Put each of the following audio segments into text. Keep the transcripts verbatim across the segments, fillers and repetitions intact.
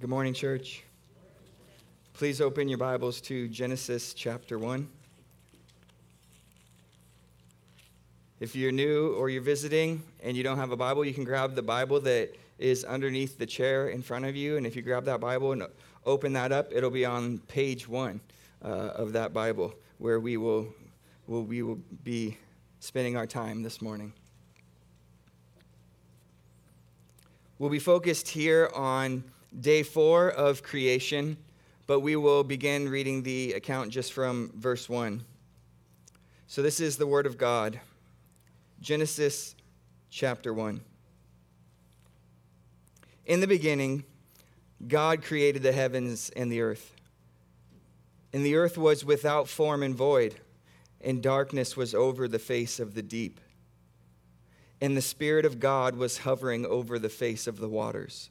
Good morning, church. Please open your Bibles to Genesis chapter one. If you're new or you're visiting and you don't have a Bible, you can grab the Bible that is underneath the chair in front of you. And if you grab that Bible and open that up, it'll be on page one uh, of that Bible where we will, will, we will be spending our time this morning. We'll be focused here on day four of creation, but we will begin reading the account just from verse one. So this is the Word of God, Genesis chapter one. In the beginning, God created the heavens and the earth. And the earth was without form and void, and darkness was over the face of the deep. And the Spirit of God was hovering over the face of the waters.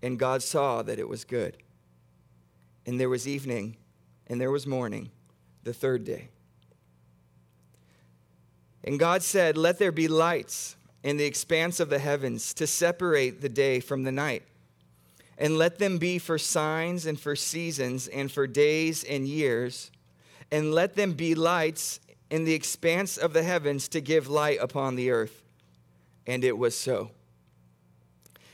And God saw that it was good. And there was evening, and there was morning, the third day. And God said, "Let there be lights in the expanse of the heavens to separate the day from the night. And let them be for signs and for seasons and for days and years. And let them be lights in the expanse of the heavens to give light upon the earth." And it was so.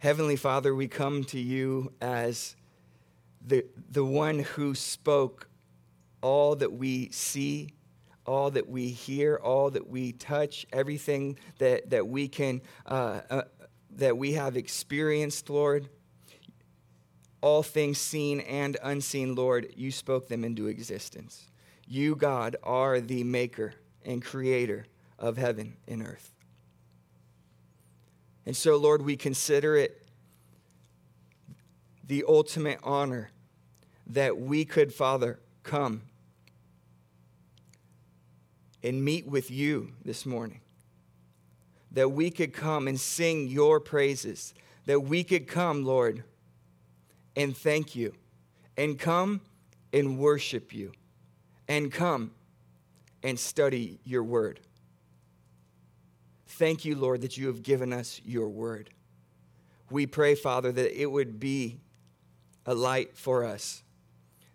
Heavenly Father, we come to you as the, the one who spoke all that we see, all that we hear, all that we touch, everything that, that we can, uh, uh, that we have experienced, Lord. All things seen and unseen, Lord, you spoke them into existence. You, God, are the maker and creator of heaven and earth. And so, Lord, we consider it the ultimate honor that we could, Father, come and meet with you this morning, that we could come and sing your praises, that we could come, Lord, and thank you, and come and worship you, and come and study your word. Thank you, Lord, that you have given us your word. We pray, Father, that it would be a light for us,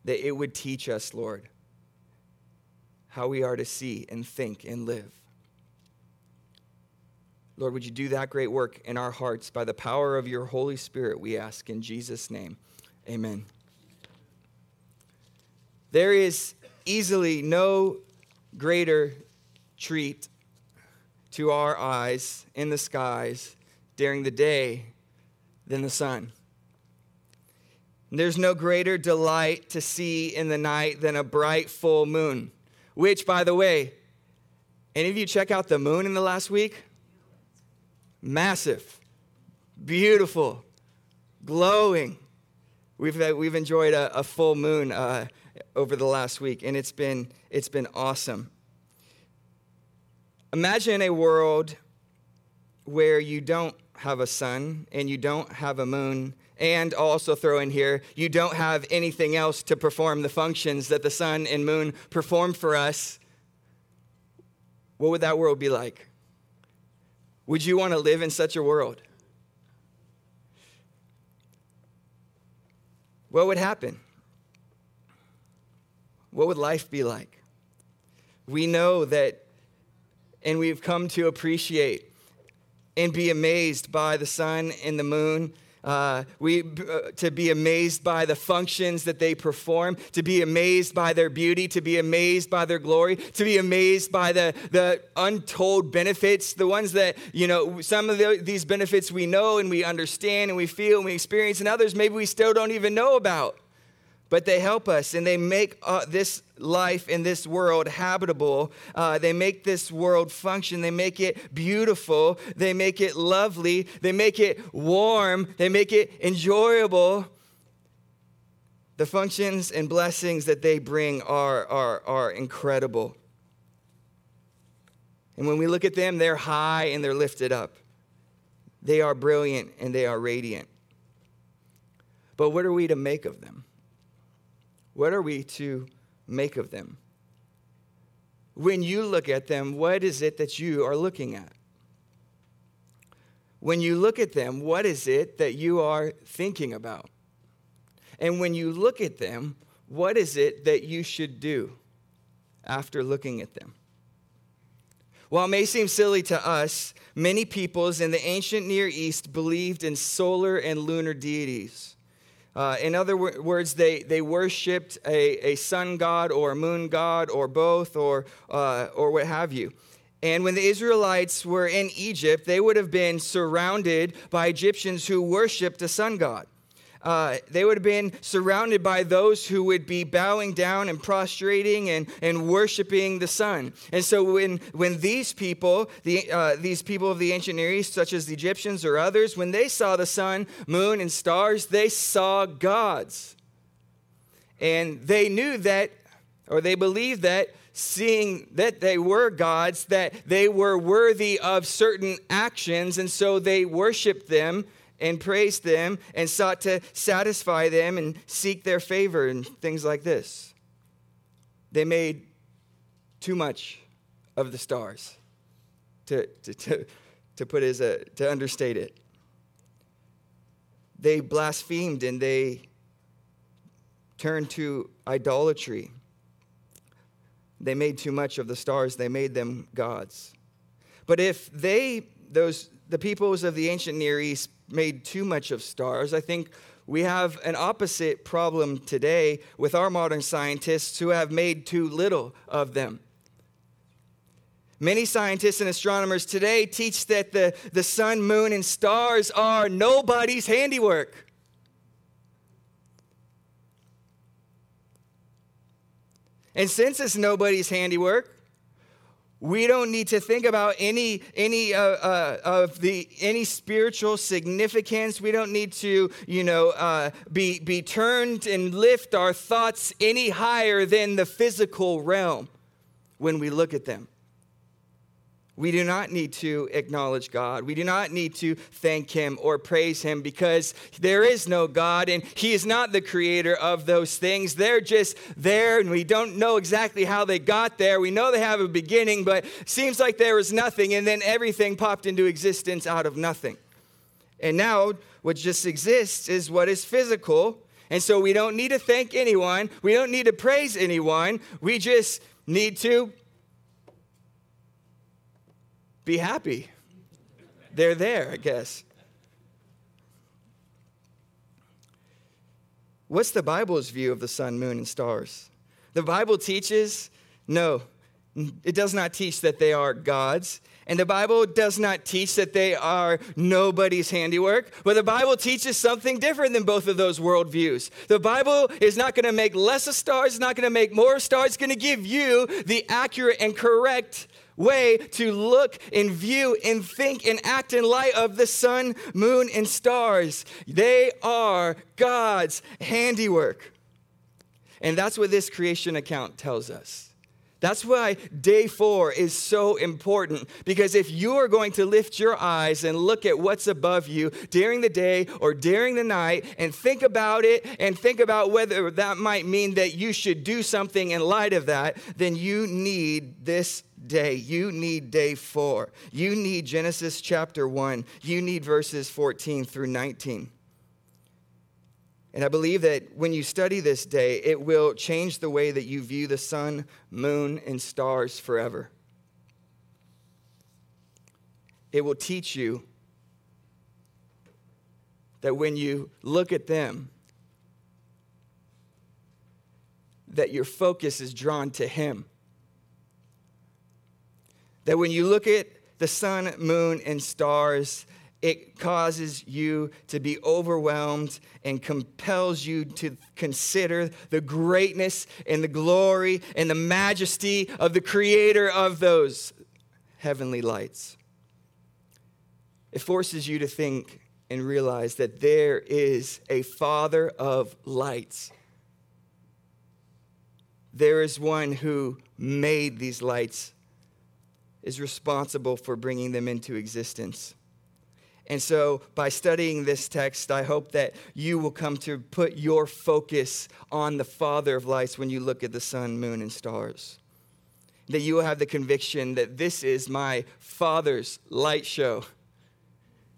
that it would teach us, Lord, how we are to see and think and live. Lord, would you do that great work in our hearts by the power of your Holy Spirit, we ask in Jesus' name. Amen. There is easily no greater treat to our eyes in the skies during the day than the sun. There's no greater delight to see in the night than a bright full moon, which, by the way, any of you check out the moon in the last week? Massive, beautiful, glowing. We've we've enjoyed a, a full moon uh, over the last week, and it's been it's been awesome. Imagine a world where you don't have a sun and you don't have a moon, and I'll also throw in here, you don't have anything else to perform the functions that the sun and moon perform for us. What would that world be like? Would you want to live in such a world? What would happen? What would life be like? We know that, and we've come to appreciate and be amazed by the sun and the moon. Uh, we uh, to be amazed by the functions that they perform, to be amazed by their beauty, to be amazed by their glory, to be amazed by the, the untold benefits, the ones that, you know, some of the, these benefits we know and we understand and we feel and we experience, and others maybe we still don't even know about. But they help us, and they make uh, this life in this world habitable. Uh, they make this world function. They make it beautiful. They make it lovely. They make it warm. They make it enjoyable. The functions and blessings that they bring are, are, are incredible. And when we look at them, they're high and they're lifted up. They are brilliant and they are radiant. But what are we to make of them? What are we to make of them? When you look at them, what is it that you are looking at? When you look at them, what is it that you are thinking about? And when you look at them, what is it that you should do after looking at them? While it may seem silly to us, many peoples in the ancient Near East believed in solar and lunar deities. Uh, in other w- words, they, they worshipped a, a sun god or a moon god or both or uh, or what have you. And when the Israelites were in Egypt, they would have been surrounded by Egyptians who worshipped a sun god. Uh, they would have been surrounded by those who would be bowing down and prostrating and, and worshiping the sun. And so when when these people, the uh, these people of the ancient Near East, such as the Egyptians or others, when they saw the sun, moon, and stars, they saw gods. And they knew that, or they believed that, seeing that they were gods, that they were worthy of certain actions, and so they worshiped them and praised them, and sought to satisfy them and seek their favor and things like this. They made too much of the stars, to to to, to put as a to understate it. They blasphemed and they turned to idolatry. They made too much of the stars. They made them gods. But if they those the peoples of the ancient Near East made too much of stars, I think we have an opposite problem today with our modern scientists who have made too little of them. Many scientists and astronomers today teach that the, the sun, moon, and stars are nobody's handiwork. And since it's nobody's handiwork, we don't need to think about any any uh, uh, of the any spiritual significance. We don't need to, you know, uh, be be turned and lift our thoughts any higher than the physical realm when we look at them. We do not need to acknowledge God. We do not need to thank him or praise him, because there is no God and he is not the creator of those things. They're just there, and we don't know exactly how they got there. We know they have a beginning, but seems like there was nothing, and then everything popped into existence out of nothing. And now what just exists is what is physical, and so we don't need to thank anyone. We don't need to praise anyone. We just need to be happy. They're there, I guess. What's the Bible's view of the sun, moon, and stars? The Bible teaches, no, It does not teach that they are gods. And the Bible does not teach that they are nobody's handiwork. But the Bible teaches something different than both of those worldviews. The Bible is not going to make less of stars. It's not going to make more of stars. It's going to give you the accurate and correct way to look and view and think and act in light of the sun, moon, and stars. They are God's handiwork. And that's what this creation account tells us. That's why day four is so important, because if you are going to lift your eyes and look at what's above you during the day or during the night and think about it and think about whether that might mean that you should do something in light of that, then you need this day. You need day four. You need Genesis chapter one. You need verses fourteen through nineteen. And I believe that when you study this day, it will change the way that you view the sun, moon, and stars forever. It will teach you that when you look at them, that your focus is drawn to Him. That when you look at the sun, moon, and stars, it causes you to be overwhelmed and compels you to consider the greatness and the glory and the majesty of the creator of those heavenly lights. It forces you to think and realize that there is a Father of lights. There is one who made these lights, is responsible for bringing them into existence. And so by studying this text, I hope that you will come to put your focus on the Father of lights when you look at the sun, moon, and stars. That you will have the conviction that this is my Father's light show.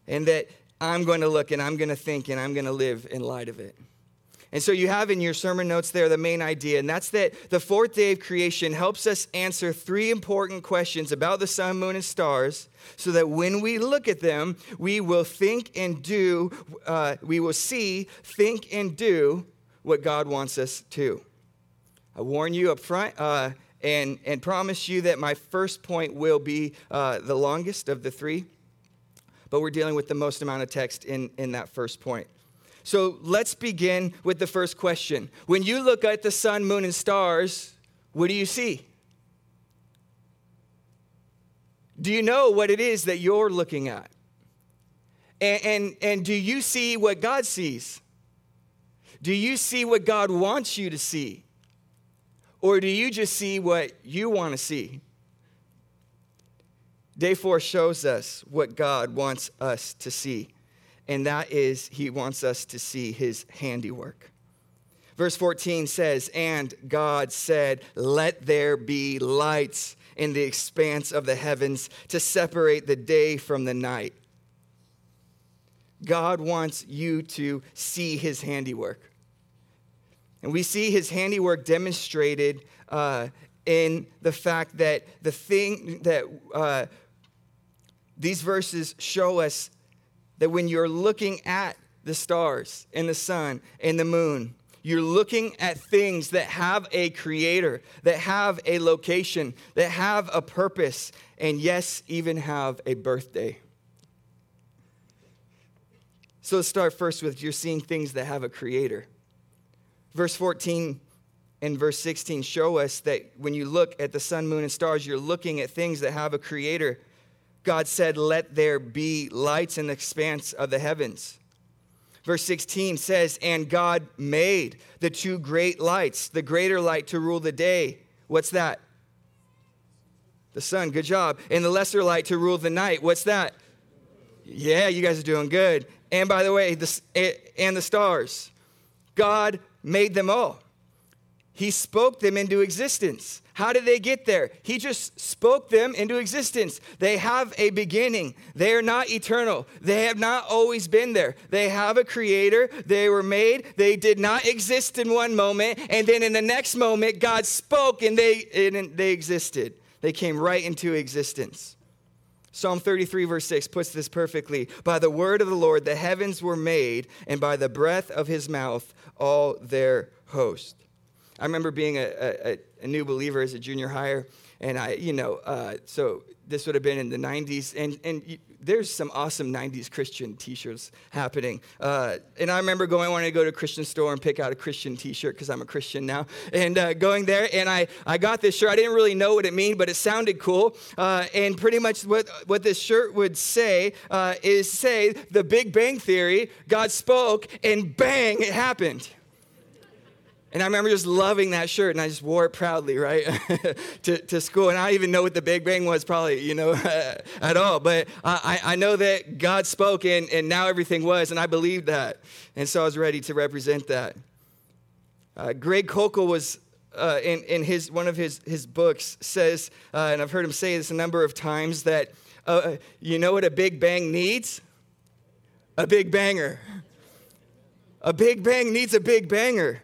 And that I'm going to look and I'm going to think and I'm going to live in light of it. And so you have in your sermon notes there the main idea, and that's that the fourth day of creation helps us answer three important questions about the sun, moon, and stars, so that when we look at them, we will think and do, uh, we will see, think, and do what God wants us to. I warn you up front uh, and, and promise you that my first point will be uh, the longest of the three, but we're dealing with the most amount of text in, in that first point. So let's begin with the first question. When you look at the sun, moon, and stars, what do you see? Do you know what it is that you're looking at? And, and, and do you see what God sees? Do you see what God wants you to see? Or do you just see what you want to see? Day four shows us what God wants us to see. And that is, he wants us to see his handiwork. Verse fourteen says, "And God said, let there be lights in the expanse of the heavens to separate the day from the night." God wants you to see his handiwork. And we see his handiwork demonstrated uh, in the fact that the thing that uh, these verses show us that when you're looking at the stars and the sun and the moon, you're looking at things that have a creator, that have a location, that have a purpose, and yes, even have a birthday. So let's start first with you're seeing things that have a creator. Verse fourteen and verse sixteen show us that when you look at the sun, moon, and stars, you're looking at things that have a creator. God said, "Let there be lights in the expanse of the heavens." Verse sixteen says, "And God made the two great lights, the greater light to rule the day." What's that? The sun, good job. "And the lesser light to rule the night." What's that? Yeah, you guys are doing good. And by the way, the, and the stars. God made them all. He spoke them into existence. How did they get there? He just spoke them into existence. They have a beginning. They are not eternal. They have not always been there. They have a creator. They were made. They did not exist in one moment. And then in the next moment, God spoke and they, and they existed. They came right into existence. Psalm thirty-three verse six puts this perfectly. "By the word of the Lord, the heavens were made, and by the breath of his mouth, all their host." I remember being a, a, a new believer as a junior hire, and I, you know, uh, so this would have been in the nineties, and and you, there's some awesome nineties Christian T-shirts happening. Uh, and I remember going, wanting to go to a Christian store and pick out a Christian T-shirt because I'm a Christian now, and uh, going there, and I, I got this shirt. I didn't really know what it meant, but it sounded cool. Uh, and pretty much what, what this shirt would say uh, is say, the Big Bang Theory, God spoke, and bang, it happened. And I remember just loving that shirt, and I just wore it proudly, right, to, to school. And I don't even know what the Big Bang was probably, you know, at all. But I, I know that God spoke, and, and now everything was, and I believed that. And so I was ready to represent that. Uh, Greg Kokel was, uh, in, in his one of his, his books, says, uh, and I've heard him say this a number of times, that uh, you know what a Big Bang needs? A Big Banger. A Big Bang needs a Big Banger.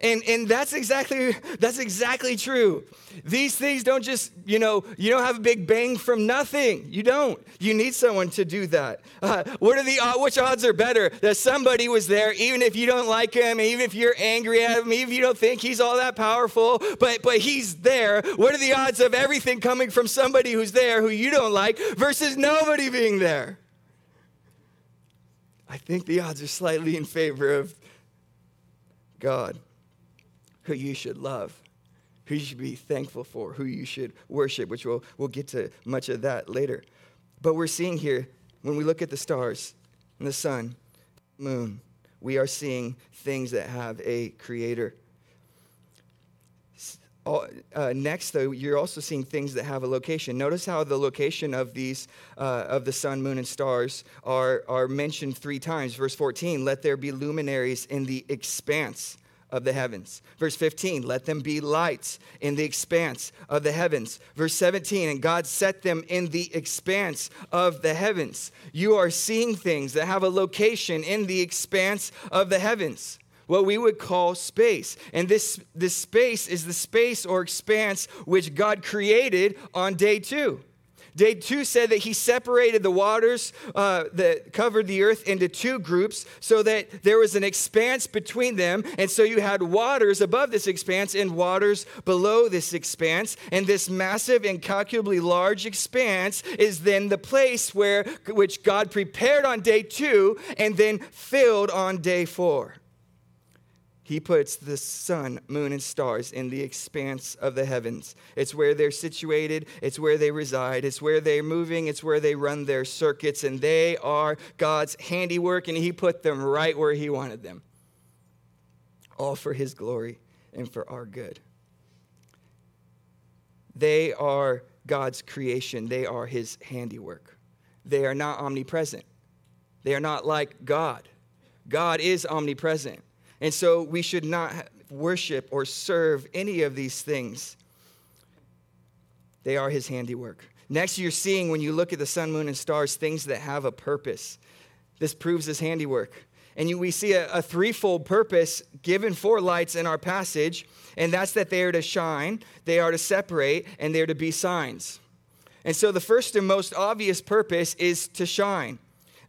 And and that's exactly that's exactly true. These things don't just, you know, you don't have a big bang from nothing. You don't. You need someone to do that. Uh, what are the which odds are better that somebody was there, even if you don't like him, even if you're angry at him, even if you don't think he's all that powerful, but but he's there. What are the odds of everything coming from somebody who's there who you don't like versus nobody being there? I think the odds are slightly in favor of God, who you should love, who you should be thankful for, who you should worship, which we'll, we'll get to much of that later. But we're seeing here, when we look at the stars and the sun, moon, we are seeing things that have a creator. Uh, next, though, you're also seeing things that have a location. Notice how the location of these, uh, of the sun, moon, and stars are, are mentioned three times. Verse fourteen, let there be luminaries in the expanse of the heavens. Verse fifteen, let them be lights in the expanse of the heavens. Verse seventeen, and God set them in the expanse of the heavens. You are seeing things that have a location in the expanse of the heavens, what we would call space. And this, this space is the space or expanse which God created on day two. Day two said that he separated the waters uh, that covered the earth into two groups so that there was an expanse between them. And so you had waters above this expanse and waters below this expanse. And this massive, incalculably large expanse is then the place where which God prepared on day two and then filled on day four. He puts the sun, moon, and stars in the expanse of the heavens. It's where they're situated. It's where they reside. It's where they're moving. It's where they run their circuits. And they are God's handiwork, and he put them right where he wanted them. All for his glory and for our good. They are God's creation. They are his handiwork. They are not omnipresent. They are not like God. God is omnipresent. And so we should not worship or serve any of these things. They are his handiwork. Next, you're seeing when you look at the sun, moon, and stars, things that have a purpose. This proves his handiwork. And you, we see a, a threefold purpose given for lights in our passage, and that's that they are to shine, they are to separate, and they are to be signs. And so the first and most obvious purpose is to shine.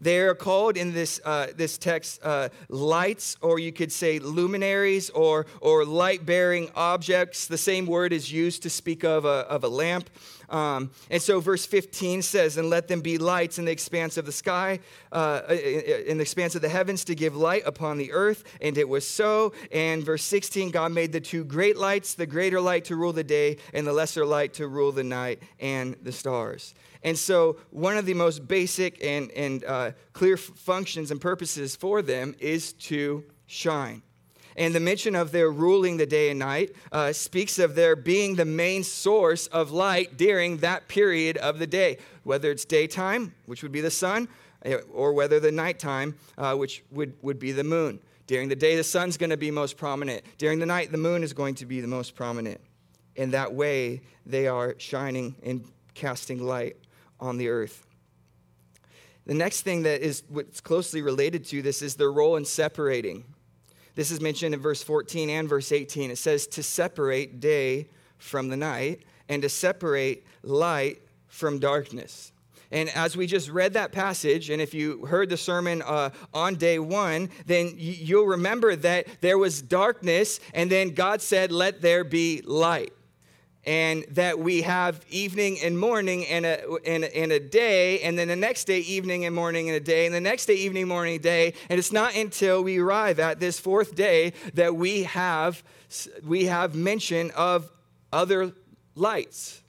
They are called in this uh, this text uh, lights, or you could say luminaries, or or light-bearing objects. The same word is used to speak of a, of a lamp. Um, and so verse fifteen says, and let them be lights in the expanse of the sky, uh, in the expanse of the heavens to give light upon the earth. And it was so. And verse sixteen, God made the two great lights, the greater light to rule the day and the lesser light to rule the night and the stars. And so one of the most basic and, and uh, clear functions and purposes for them is to shine. And the mention of their ruling the day and night uh, speaks of their being the main source of light during that period of the day, whether it's daytime, which would be the sun, or whether the nighttime, uh, which would, would be the moon. During the day, the sun's going to be most prominent. During the night, the moon is going to be the most prominent. In that way, they are shining and casting light on the earth. The next thing that is what's closely related to this is their role in separating. This is mentioned in verse fourteen and verse eighteen. It says to separate day from the night and to separate light from darkness. And as we just read that passage, and if you heard the sermon uh, on day one, then you'll remember that there was darkness, and then God said, let there be light. And that we have evening and morning and a, and, and a day, and then the next day, evening and morning and a day, and the next day, evening, morning, day. And it's not until we arrive at this fourth day that we have we have mention of other lights.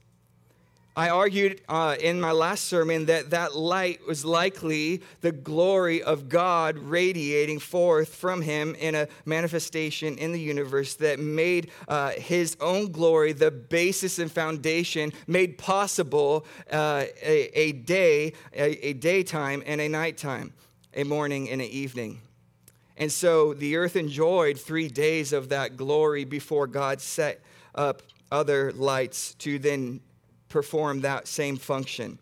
I argued uh, in my last sermon that that light was likely the glory of God radiating forth from him in a manifestation in the universe that made uh, his own glory the basis and foundation, made possible uh, a, a day, a, a daytime and a nighttime, a morning and an evening. And so the earth enjoyed three days of that glory before God set up other lights to then perform that same function.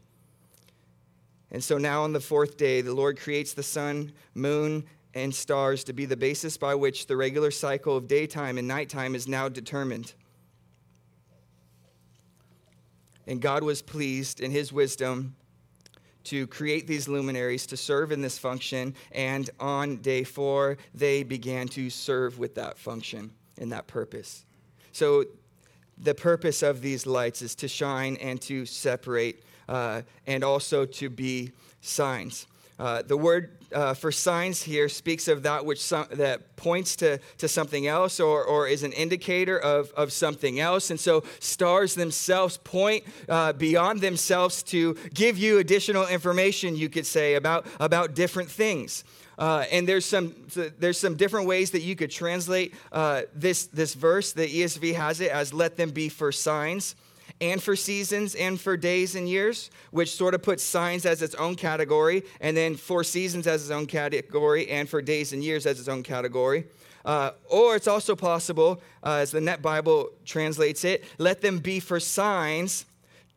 And so now on the fourth day, the Lord creates the sun, moon, and stars to be the basis by which the regular cycle of daytime and nighttime is now determined. And God was pleased in his wisdom to create these luminaries to serve in this function. And on day four, they began to serve with that function and that purpose. So the purpose of these lights is to shine and to separate uh, and also to be signs. Uh, the word uh, for signs here speaks of that which some, that points to, to something else or, or is an indicator of, of something else. And so stars themselves point uh, beyond themselves to give you additional information, you could say, about, about different things. Uh, and there's some there's some different ways that you could translate uh, this this verse. The E S V has it as "Let them be for signs, and for seasons, and for days and years," which sort of puts signs as its own category, and then for seasons as its own category, and for days and years as its own category. Uh, or it's also possible, uh, as the Net Bible translates it, "Let them be for signs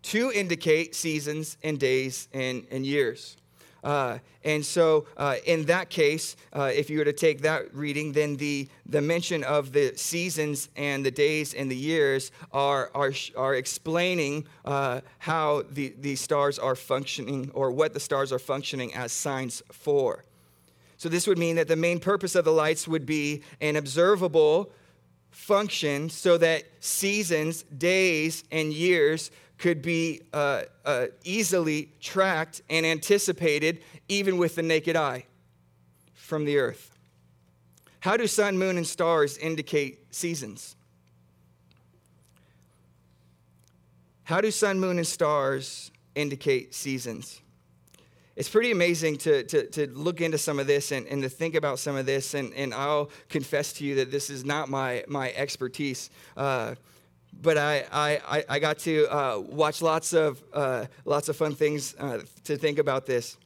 to indicate seasons and days and, and years." Uh, and so uh, in that case, uh, if you were to take that reading, then the, the mention of the seasons and the days and the years are are, are explaining uh, how the, the stars are functioning or what the stars are functioning as signs for. So this would mean that the main purpose of the lights would be an observable function so that seasons, days, and years could be uh, uh, easily tracked and anticipated even with the naked eye from the earth. How do sun, moon, and stars indicate seasons? How do sun, moon, and stars indicate seasons? It's pretty amazing to, to, to look into some of this and, and to think about some of this, and, and I'll confess to you that this is not my, my expertise. Uh, But I, I, I got to uh, watch lots of uh, lots of fun things uh, to think about this.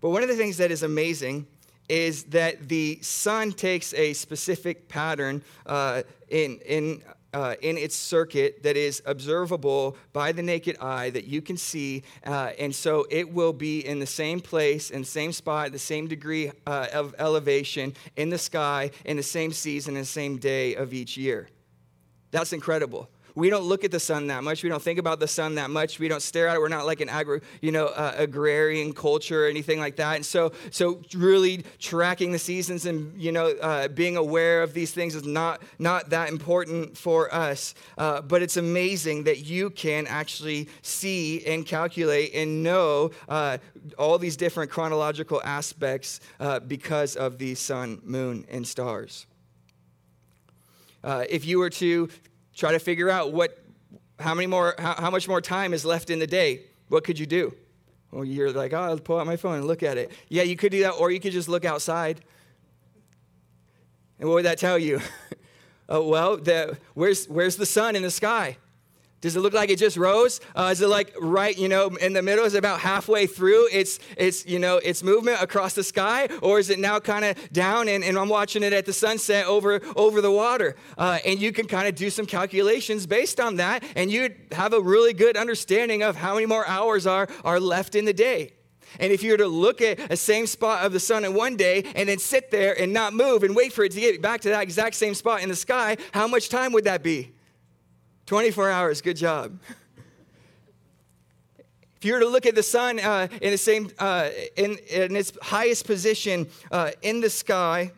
But one of the things that is amazing is that the sun takes a specific pattern uh, in in uh, in its circuit that is observable by the naked eye that you can see, uh, and so it will be in the same place, in the same spot, the same degree uh, of elevation in the sky, in the same season, and the same day of each year. That's incredible. We don't look at the sun that much. We don't think about the sun that much. We don't stare at it. We're not like an agri, you know, uh, agrarian culture or anything like that. And so, so really tracking the seasons and you know uh, being aware of these things is not not that important for us. Uh, but it's amazing that you can actually see and calculate and know uh, all these different chronological aspects uh, because of the sun, moon, and stars. Uh, if you were to try to figure out what, how many more, how, how much more time is left in the day, what could you do? Well, you're like, oh, I'll pull out my phone and look at it. Yeah, you could do that, or you could just look outside. And what would that tell you? uh, well, the, where's where's the sun in the sky? Does it look like it just rose? Uh, is it like right, you know, in the middle? Is it about halfway through its its you know its movement across the sky, or is it now kind of down? And, and I'm watching it at the sunset over over the water. Uh, and you can kind of do some calculations based on that, and you'd have a really good understanding of how many more hours are are left in the day. And if you were to look at a same spot of the sun in one day and then sit there and not move and wait for it to get back to that exact same spot in the sky, how much time would that be? twenty-four hours, good job. If you were to look at the sun uh, in the same uh, in, in its highest position uh, in the sky,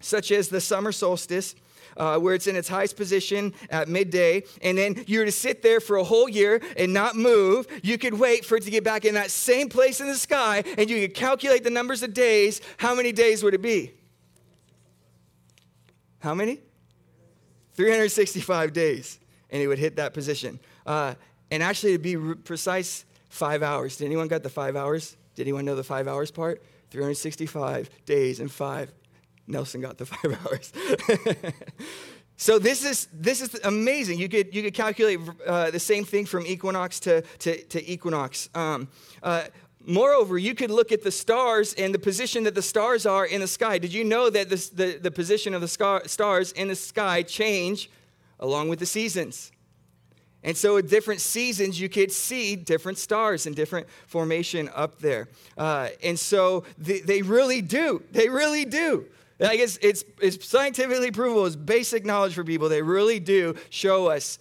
such as the summer solstice, uh, where it's in its highest position at midday, and then you were to sit there for a whole year and not move, you could wait for it to get back in that same place in the sky, and you could calculate the numbers of days. How many days would it be? How many? three hundred sixty-five days, and it would hit that position. Uh, and actually, to be re- precise, five hours. Did anyone got the five hours? Did anyone know the five hours part? three hundred sixty-five days and five. Nelson got the five hours. So this is this is amazing. You could you could calculate uh, the same thing from equinox to to, to equinox. Um, uh, Moreover, you could look at the stars and the position that the stars are in the sky. Did you know that this, the, the position of the scar, stars in the sky change along with the seasons? And so at different seasons, you could see different stars in different formation up there. Uh, and so they, they really do. They really do. Like it's, it's, it's scientifically provable. It's basic knowledge for people. They really do show us,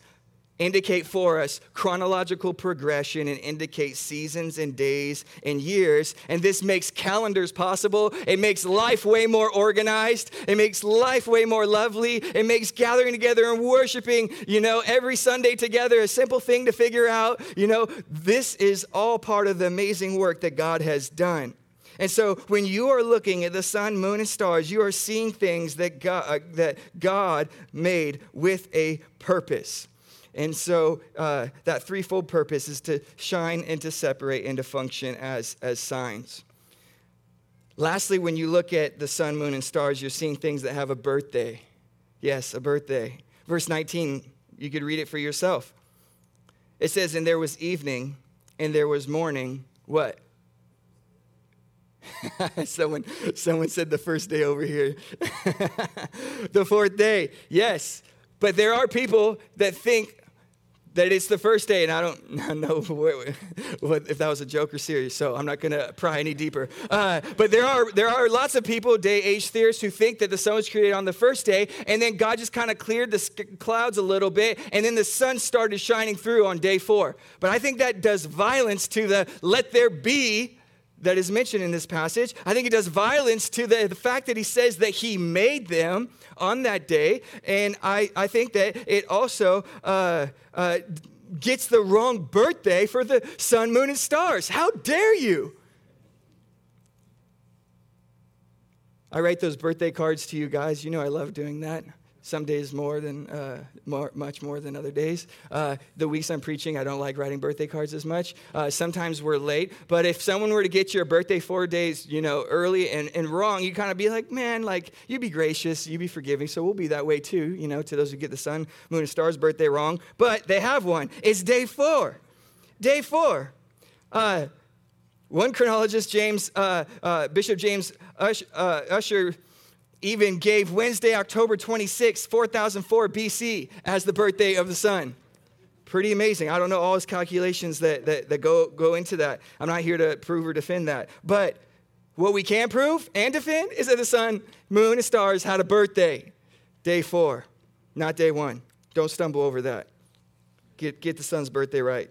indicate for us chronological progression and indicate seasons and days and years. And this makes calendars possible. It makes life way more organized. It makes life way more lovely. It makes gathering together and worshiping, you know, every Sunday together, a simple thing to figure out. You know, this is all part of the amazing work that God has done. And so when you are looking at the sun, moon, and stars, you are seeing things that God, uh, that God made with a purpose. And so uh, that threefold purpose is to shine and to separate and to function as, as signs. Lastly, when you look at the sun, moon, and stars, you're seeing things that have a birthday. Yes, a birthday. Verse nineteen, you could read it for yourself. It says, and there was evening, and there was morning. What? someone, someone said the first day over here. The fourth day. Yes. But there are people that think that it's the first day, and I don't know what, what, if that was a joke or serious, so I'm not going to pry any deeper. Uh, but there are there are lots of people, day age theorists, who think that the sun was created on the first day, and then God just kind of cleared the clouds a little bit, and then the sun started shining through on day four. But I think that does violence to the let there be that is mentioned in this passage. I think it does violence to the, the fact that he says that he made them on that day, and I, I think that it also uh, uh, gets the wrong birthday for the sun, moon, and stars. How dare you? I write those birthday cards to you guys. You know I love doing that. Some days more than, uh, more, much more than other days. Uh, the weeks I'm preaching, I don't like writing birthday cards as much. Uh, sometimes we're late, but if someone were to get your birthday four days, you know, early and, and wrong, you kind of be like, man, like, you be gracious, you be forgiving, so we'll be that way too, you know, to those who get the sun, moon, and stars birthday wrong, but they have one. It's day four. Day four. Uh, one chronologist, James, uh, uh, Bishop James Usher, uh, Usher even gave Wednesday, October twenty-sixth, four thousand four B C as the birthday of the sun. Pretty amazing. I don't know all his calculations that, that, that go, go into that. I'm not here to prove or defend that. But what we can prove and defend is that the sun, moon, and stars had a birthday. Day four, not day one. Don't stumble over that. Get, get the sun's birthday right.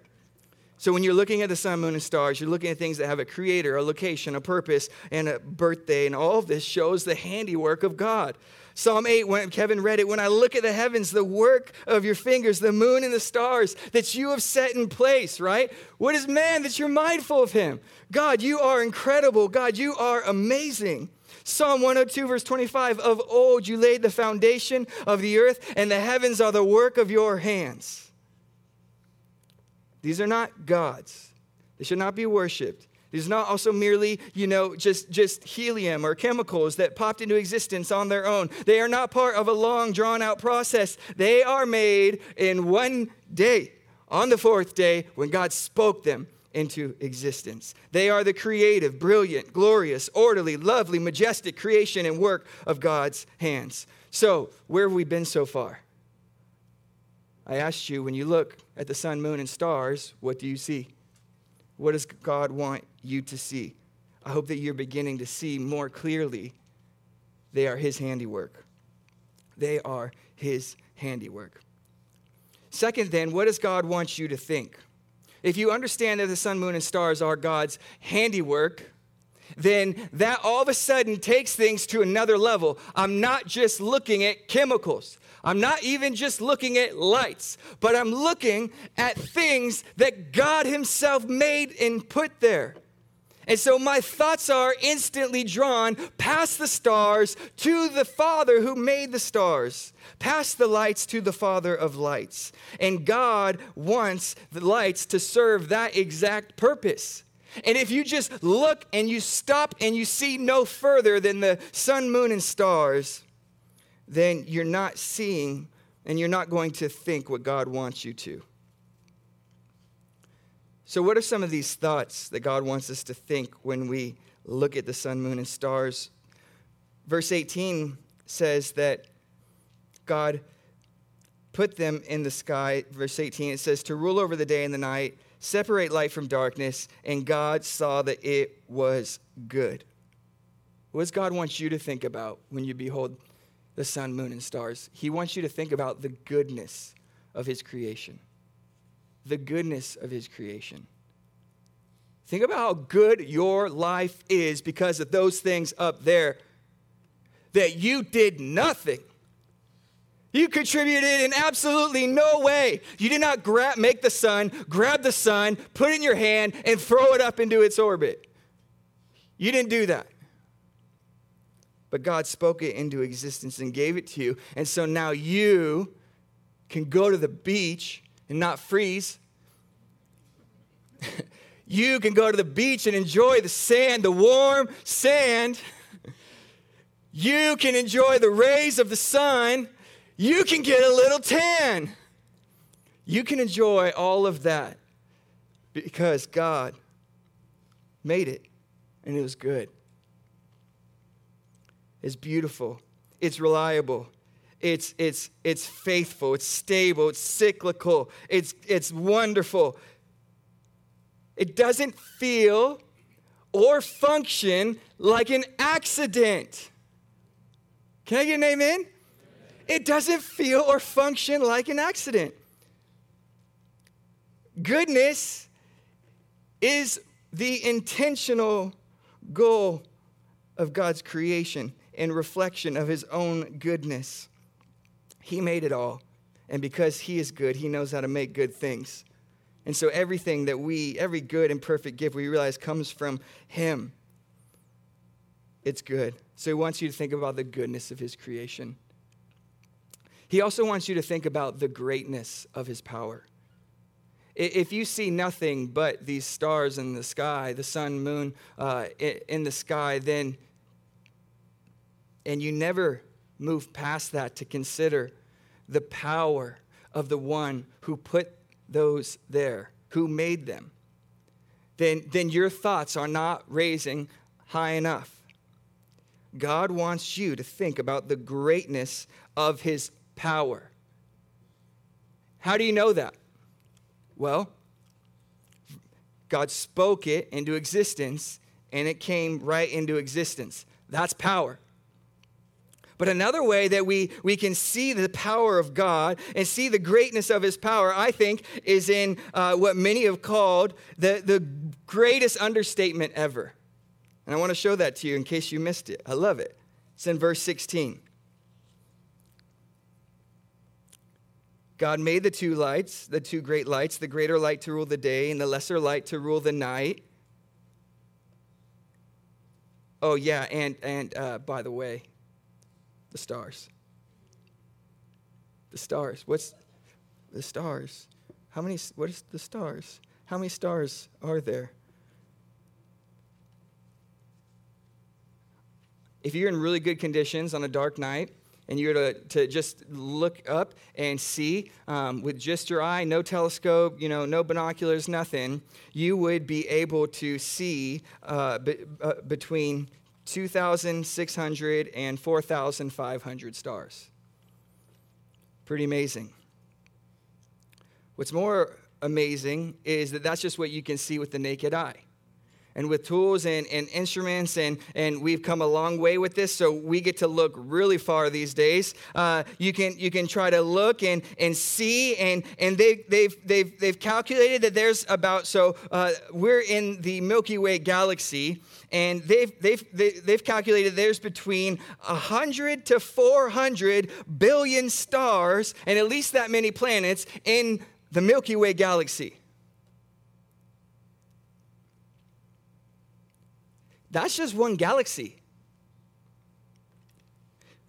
So when you're looking at the sun, moon, and stars, you're looking at things that have a creator, a location, a purpose, and a birthday. And all of this shows the handiwork of God. Psalm eight, when Kevin read it, when I look at the heavens, the work of your fingers, the moon and the stars that you have set in place, right? What is man that you're mindful of him? God, you are incredible. God, you are amazing. Psalm one oh two, verse twenty-five, of old you laid the foundation of the earth, and the heavens are the work of your hands. These are not gods. They should not be worshipped. These are not also merely, you know, just, just helium or chemicals that popped into existence on their own. They are not part of a long, drawn-out process. They are made in one day, on the fourth day, when God spoke them into existence. They are the creative, brilliant, glorious, orderly, lovely, majestic creation and work of God's hands. So, where have we been so far? I asked you, when you look at the sun, moon, and stars, what do you see? What does God want you to see? I hope that you're beginning to see more clearly they are his handiwork. They are his handiwork. Second, then, what does God want you to think? If you understand that the sun, moon, and stars are God's handiwork, then that all of a sudden takes things to another level. I'm not just looking at chemicals. I'm not even just looking at lights, but I'm looking at things that God himself made and put there. And so my thoughts are instantly drawn past the stars to the Father who made the stars, past the lights to the Father of lights. And God wants the lights to serve that exact purpose. And if you just look and you stop and you see no further than the sun, moon, and stars, then you're not seeing and you're not going to think what God wants you to. So what are some of these thoughts that God wants us to think when we look at the sun, moon, and stars? Verse eighteen says that God put them in the sky. Verse eighteen, it says, to rule over the day and the night, separate light from darkness, and God saw that it was good. What does God want you to think about when you behold the sun, moon, and stars? He wants you to think about the goodness of his creation. The goodness of his creation. Think about how good your life is because of those things up there that you did nothing. You contributed in absolutely no way. You did not grab, make the sun, grab the sun, put it in your hand, and throw it up into its orbit. You didn't do that. But God spoke it into existence and gave it to you. And so now you can go to the beach and not freeze. You can go to the beach and enjoy the sand, the warm sand. You can enjoy the rays of the sun. You can get a little tan. You can enjoy all of that because God made it and it was good. It's beautiful. It's reliable. It's it's it's faithful, it's stable, it's cyclical, it's it's wonderful. It doesn't feel or function like an accident. Can I get an amen? It doesn't feel or function like an accident. Goodness is the intentional goal of God's creation and reflection of his own goodness. He made it all, and because he is good, he knows how to make good things. And so everything that we, every good and perfect gift we realize comes from him. It's good. So he wants you to think about the goodness of his creation. He also wants you to think about the greatness of his power. If you see nothing but these stars in the sky, the sun, moon uh, in the sky, then, and you never move past that to consider the power of the one who put those there, who made them, then, then your thoughts are not raising high enough. God wants you to think about the greatness of his power. How do you know that? Well, God spoke it into existence, and it came right into existence. That's power. But another way that we, we can see the power of God and see the greatness of his power, I think, is in uh, what many have called the, the greatest understatement ever. And I want to show that to you in case you missed it. I love it. It's in verse sixteen. God made the two lights, the two great lights, the greater light to rule the day and the lesser light to rule the night. Oh, yeah, and, and uh, by the way, the stars. The stars. What's the stars? How many, what is the stars? How many stars are there? If you're in really good conditions on a dark night and you're to, to just look up and see um, with just your eye, no telescope, you know, no binoculars, nothing, you would be able to see uh, be, uh, between two thousand six hundred and four thousand five hundred stars. Pretty amazing. What's more amazing is that that's just what you can see with the naked eye. and with tools and, and instruments, and, and we've come a long way with this, so we get to look really far these days. Uh, you can you can try to look and, and see, and and they they've they've they've calculated that there's about so uh, we're in the Milky Way galaxy, and they've they've they, they've calculated there's between one hundred to four hundred billion stars and at least that many planets in the Milky Way galaxy. That's just one galaxy.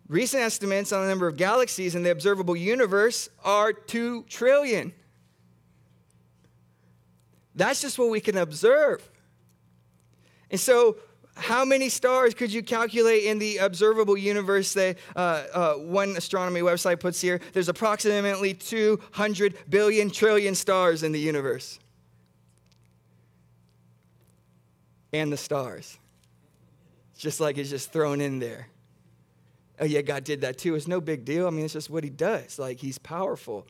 Recent estimates on the number of galaxies in the observable universe are two trillion. That's just what we can observe. And so, how many stars could you calculate in the observable universe that uh, uh, one astronomy website puts here? There's approximately two hundred billion trillion stars in the universe. And the stars. Just like it's just thrown in there. Oh yeah, God did that too. It's no big deal. I mean, it's just what he does. Like, he's powerful.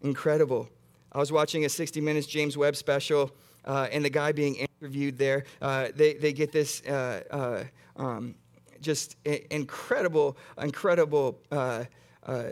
Incredible. I was watching a sixty minutes James Webb special, uh, and the guy being interviewed there, uh, they, they get this uh, uh, um, just incredible, incredible, uh, uh,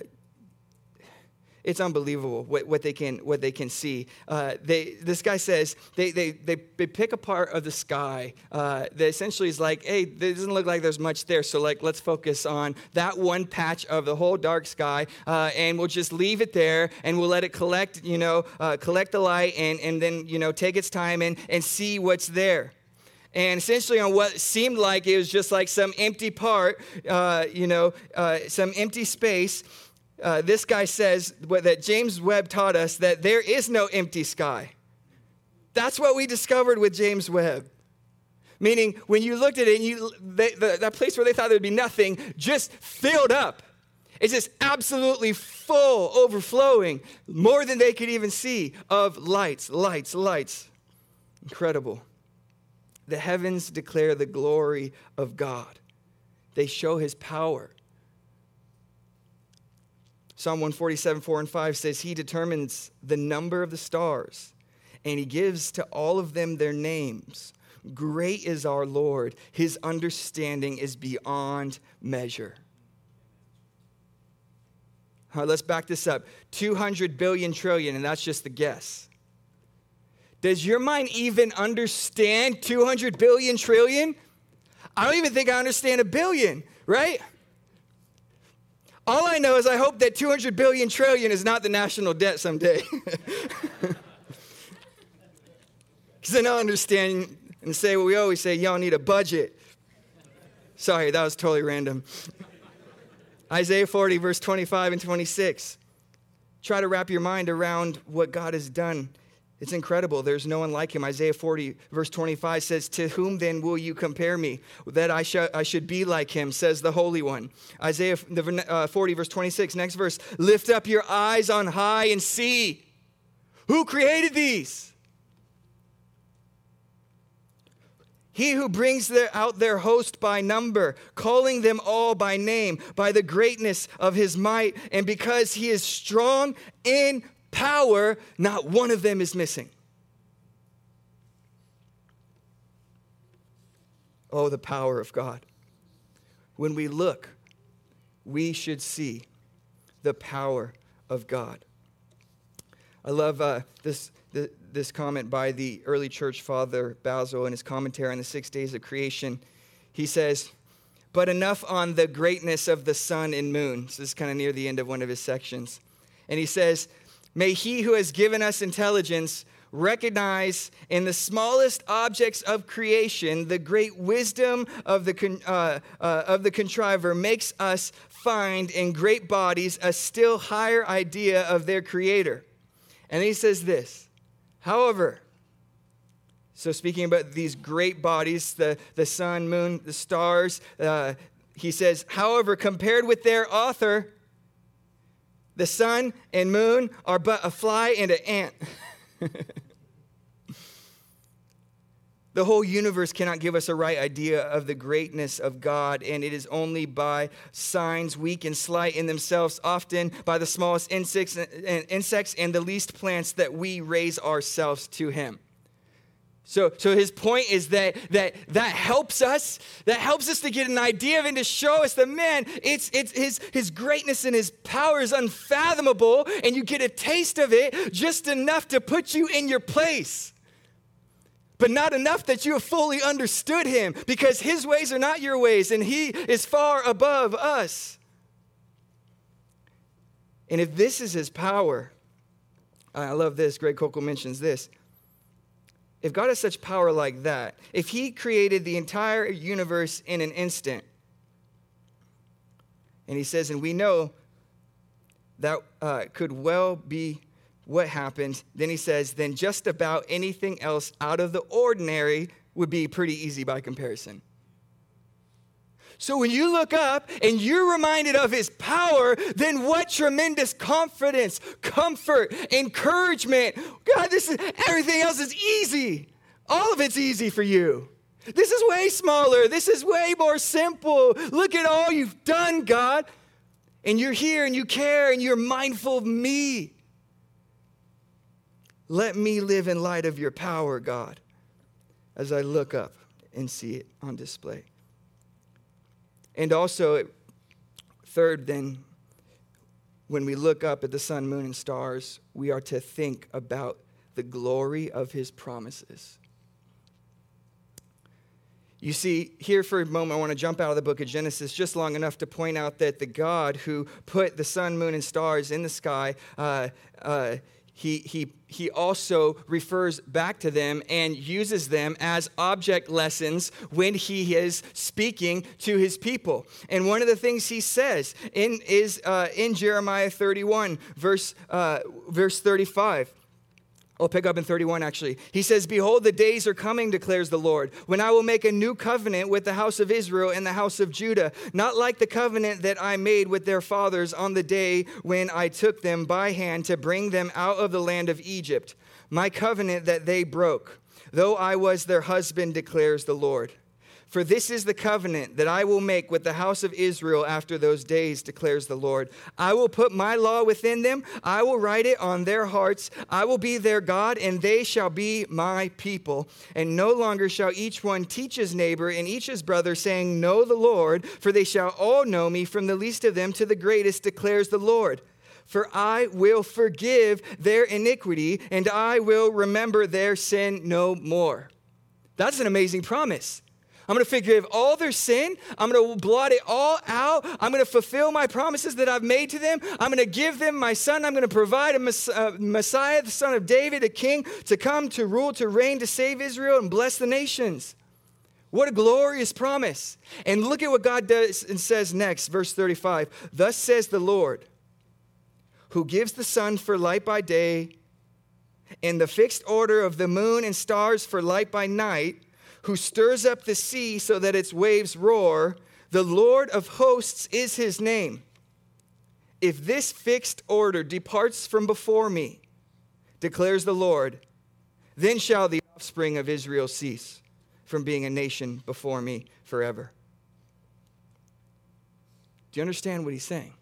it's unbelievable what, what they can what they can see. Uh, they this guy says they they they pick a part of the sky uh, that essentially is like, hey, it doesn't look like there's much there, so like let's focus on that one patch of the whole dark sky, uh, and we'll just leave it there, and we'll let it collect, you know, uh, collect the light, and and then you know take its time and and see what's there. And essentially on what seemed like it was just like some empty part, uh, you know, uh, some empty space. Uh, this guy says that James Webb taught us that there is no empty sky. That's what we discovered with James Webb. Meaning, when you looked at it, and you, they, the, that place where they thought there'd be nothing just filled up. It's just absolutely full, overflowing, more than they could even see, of lights, lights, lights. Incredible. The heavens declare the glory of God. They show his power. Psalm one forty-seven, four and five says, he determines the number of the stars, and he gives to all of them their names. Great is our Lord. His understanding is beyond measure. All right, let's back this up. two hundred billion trillion, and that's just the guess. Does your mind even understand two hundred billion trillion? I don't even think I understand a billion, right? All I know is I hope that two hundred billion trillion is not the national debt someday. Because then I'll understand and say what we always say, y'all need a budget. Sorry, that was totally random. Isaiah forty, verse twenty-five and twenty-six. Try to wrap your mind around what God has done. It's incredible. There's no one like him. Isaiah forty, verse twenty-five says, to whom then will you compare me, that I, sh- I should be like him, says the Holy One. Isaiah forty, verse twenty-six, next verse. Lift up your eyes on high and see. Who created these? He who brings their, out their host by number, calling them all by name, by the greatness of his might, and because he is strong in power, not one of them is missing. Oh, the power of God. When we look, we should see the power of God. I love uh, this the, this comment by the early church father, Basil, in his commentary on the six days of creation. He says, but enough on the greatness of the sun and moon. So this is kind of near the end of one of his sections. And he says, may he who has given us intelligence recognize in the smallest objects of creation the great wisdom of the con- uh, uh, of the contriver makes us find in great bodies a still higher idea of their creator. And he says this, however, so speaking about these great bodies, the, the sun, moon, the stars, uh, he says, however, compared with their author, the sun and moon are but a fly and an ant. The whole universe cannot give us a right idea of the greatness of God, and it is only by signs weak and slight in themselves, often by the smallest insects and the least plants, that we raise ourselves to him. So, so his point is that that that helps us, that helps us to get an idea of him, to show us that, man, it's it's his his greatness and his power is unfathomable, and you get a taste of it just enough to put you in your place, but not enough that you have fully understood him, because his ways are not your ways, and he is far above us. And if this is his power, I love this, Greg Kokel mentions this. If God has such power like that, if he created the entire universe in an instant, and he says, and we know that uh, could well be what happened, then he says, then just about anything else out of the ordinary would be pretty easy by comparison. So when you look up and you're reminded of his power, then what tremendous confidence, comfort, encouragement. God, this is, everything else is easy. All of it's easy for you. This is way smaller. This is way more simple. Look at all you've done, God. And you're here and you care and you're mindful of me. Let me live in light of your power, God, as I look up and see it on display. And also, third, then, when we look up at the sun, moon, and stars, we are to think about the glory of his promises. You see, here for a moment, I want to jump out of the book of Genesis just long enough to point out that the God who put the sun, moon, and stars in the sky, uh, uh, He, he, he also refers back to them and uses them as object lessons when he is speaking to his people. And one of the things he says in, is uh, in Jeremiah thirty-one, verse, uh, verse thirty-five. I'll pick up in thirty-one, actually. He says, behold, the days are coming, declares the Lord, when I will make a new covenant with the house of Israel and the house of Judah, not like the covenant that I made with their fathers on the day when I took them by hand to bring them out of the land of Egypt, my covenant that they broke, though I was their husband, declares the Lord. For this is the covenant that I will make with the house of Israel after those days, declares the Lord. I will put my law within them. I will write it on their hearts. I will be their God, and they shall be my people. And no longer shall each one teach his neighbor and each his brother, saying, know the Lord, for they shall all know me, from the least of them to the greatest, declares the Lord. For I will forgive their iniquity, and I will remember their sin no more. That's an amazing promise. I'm going to forgive all their sin. I'm going to blot it all out. I'm going to fulfill my promises that I've made to them. I'm going to give them my son. I'm going to provide a Messiah, the son of David, a king to come, to rule, to reign, to save Israel and bless the nations. What a glorious promise. And look at what God does and says next, verse thirty-five. Thus says the Lord, who gives the sun for light by day and the fixed order of the moon and stars for light by night, who stirs up the sea so that its waves roar, the Lord of hosts is his name. If this fixed order departs from before me, declares the Lord, then shall the offspring of Israel cease from being a nation before me forever. Do you understand what he's saying?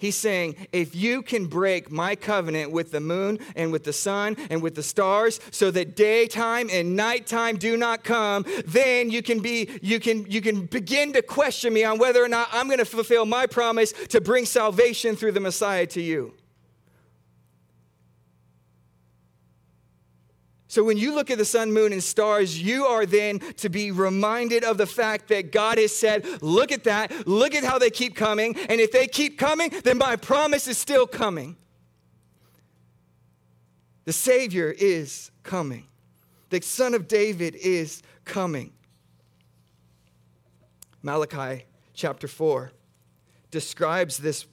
He's saying, if you can break my covenant with the moon and with the sun and with the stars so that daytime and nighttime do not come, then you can be, you can, you can begin to question me on whether or not I'm going to fulfill my promise to bring salvation through the Messiah to you. So when you look at the sun, moon, and stars, you are then to be reminded of the fact that God has said, look at that, look at how they keep coming, and if they keep coming, then my promise is still coming. The Savior is coming. The Son of David is coming. Malachi chapter four describes this,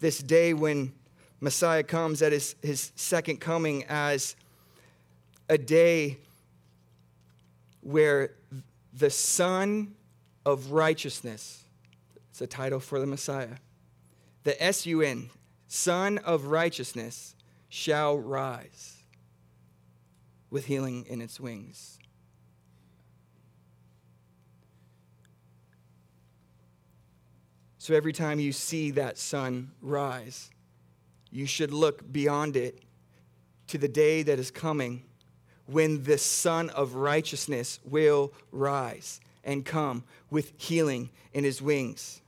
this day when Messiah comes at his, his second coming as a day where the Son of Righteousness, it's a title for the Messiah, the S U N, Son of Righteousness, shall rise with healing in its wings. So every time you see that sun rise, you should look beyond it to the day that is coming when the Son of Righteousness will rise and come with healing in his wings.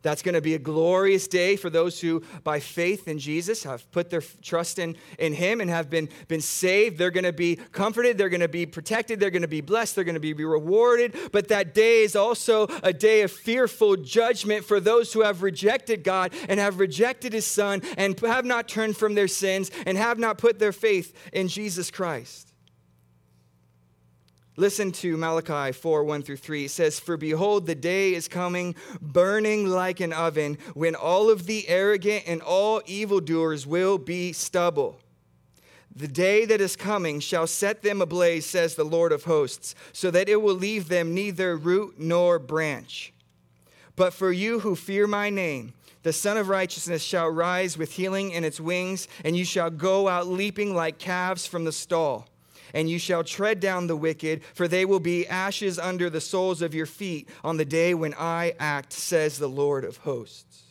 That's going to be a glorious day for those who, by faith in Jesus, have put their trust in, in him and have been, been saved. They're going to be comforted. They're going to be protected. They're going to be blessed. They're going to be rewarded. But that day is also a day of fearful judgment for those who have rejected God and have rejected his Son and have not turned from their sins and have not put their faith in Jesus Christ. Listen to Malachi four, one through three. It says, "For behold, the day is coming, burning like an oven, when all of the arrogant and all evildoers will be stubble. The day that is coming shall set them ablaze, says the Lord of hosts, so that it will leave them neither root nor branch. But for you who fear my name, the Son of Righteousness shall rise with healing in its wings, and you shall go out leaping like calves from the stall. And you shall tread down the wicked, for they will be ashes under the soles of your feet on the day when I act, says the Lord of hosts."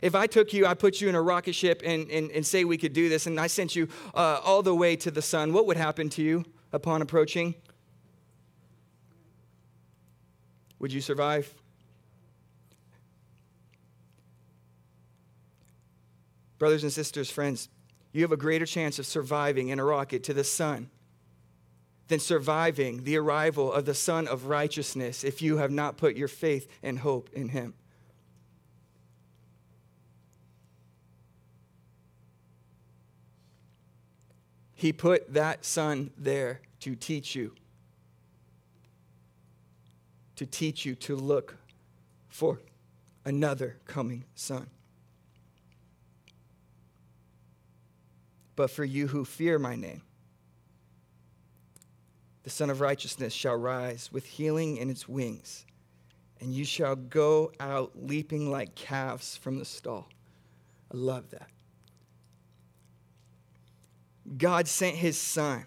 If I took you, I put you in a rocket ship and, and, and say we could do this, and I sent you uh, all the way to the sun, what would happen to you upon approaching? Would you survive? Brothers and sisters, friends, you have a greater chance of surviving in a rocket to the sun than surviving the arrival of the Son of Righteousness if you have not put your faith and hope in him. He put that Son there to teach you, to teach you to look for another coming Son. But for you who fear my name, the Son of Righteousness shall rise with healing in its wings, and you shall go out leaping like calves from the stall. I love that. God sent his Son,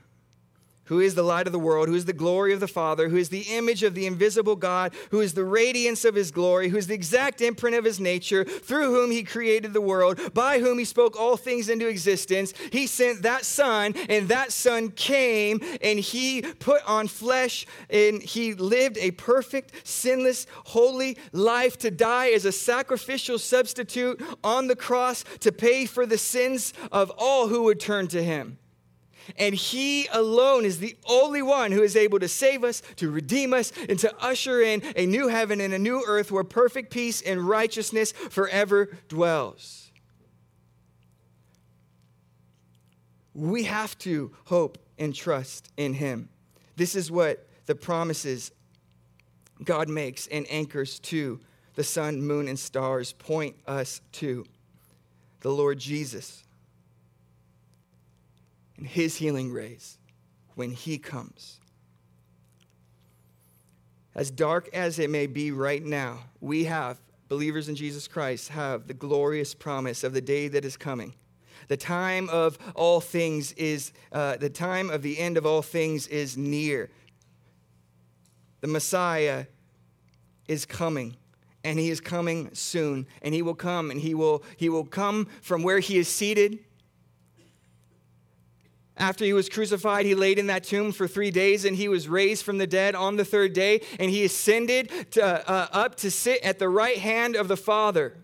who is the light of the world, who is the glory of the Father, who is the image of the invisible God, who is the radiance of his glory, who is the exact imprint of his nature, through whom he created the world, by whom he spoke all things into existence. He sent that Son, and that Son came, and he put on flesh, and he lived a perfect, sinless, holy life to die as a sacrificial substitute on the cross to pay for the sins of all who would turn to him. And he alone is the only one who is able to save us, to redeem us, and to usher in a new heaven and a new earth where perfect peace and righteousness forever dwells. We have to hope and trust in him. This is what the promises God makes and anchors to the sun, moon, and stars point us to the Lord Jesus and his healing rays when he comes. As dark as it may be right now, we have, believers in Jesus Christ, have the glorious promise of the day that is coming. The time of all things is, uh, the time of the end of all things is near. The Messiah is coming. And he is coming soon. And he will come, and he will, he will come from where he is seated. After he was crucified, he laid in that tomb for three days, and he was raised from the dead on the third day, and he ascended to, uh, up to sit at the right hand of the Father.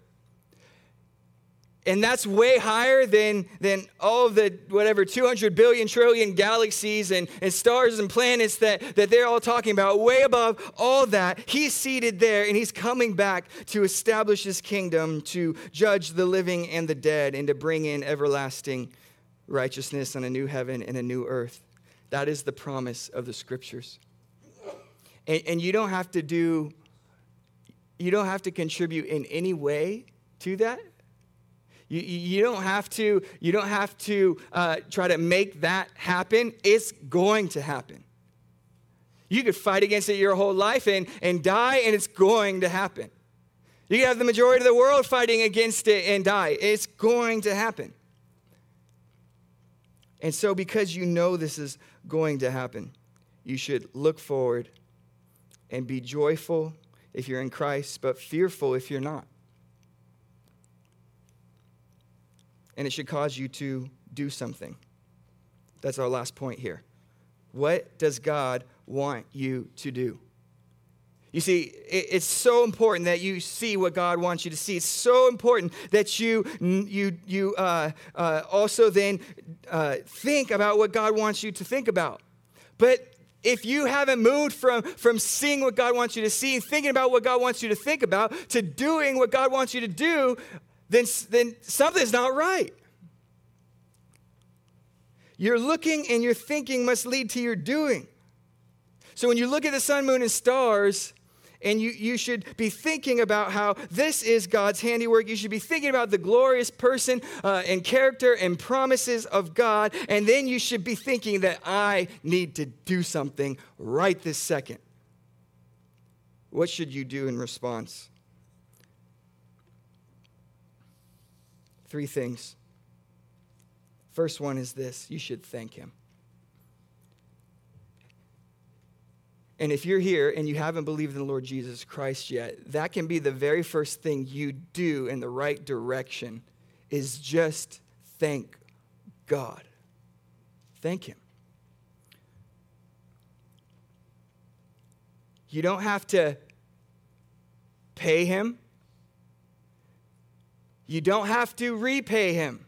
And that's way higher than, than all of the, whatever, two hundred billion trillion galaxies and, and stars and planets that, that they're all talking about. Way above all that, he's seated there, and he's coming back to establish his kingdom, to judge the living and the dead, and to bring in everlasting righteousness on a new heaven and a new earth. That is the promise of the scriptures. And, and you don't have to do, you don't have to contribute in any way to that. You, you don't have to, you don't have to uh, try to make that happen. It's going to happen. You could fight against it your whole life and, and die, and it's going to happen. You could have the majority of the world fighting against it and die. It's going to happen. And so because you know this is going to happen, you should look forward and be joyful if you're in Christ, but fearful if you're not. And it should cause you to do something, That's our last point here. What does God want you to do? You see, it's so important that you see what God wants you to see. It's so important that you you you uh, uh, also then uh, think about what God wants you to think about. But if you haven't moved from, from seeing what God wants you to see, thinking about what God wants you to think about, to doing what God wants you to do, then, then something's not right. Your looking and your thinking must lead to your doing. So when you look at the sun, moon, and stars, and you, you should be thinking about how this is God's handiwork. You should be thinking about the glorious person uh, and character and promises of God. And then you should be thinking that I need to do something right this second. What should you do in response? Three things. First one is this. You should thank him. And if you're here and you haven't believed in the Lord Jesus Christ yet, that can be the very first thing you do in the right direction is just thank God. Thank him. You don't have to pay him. You don't have to repay him.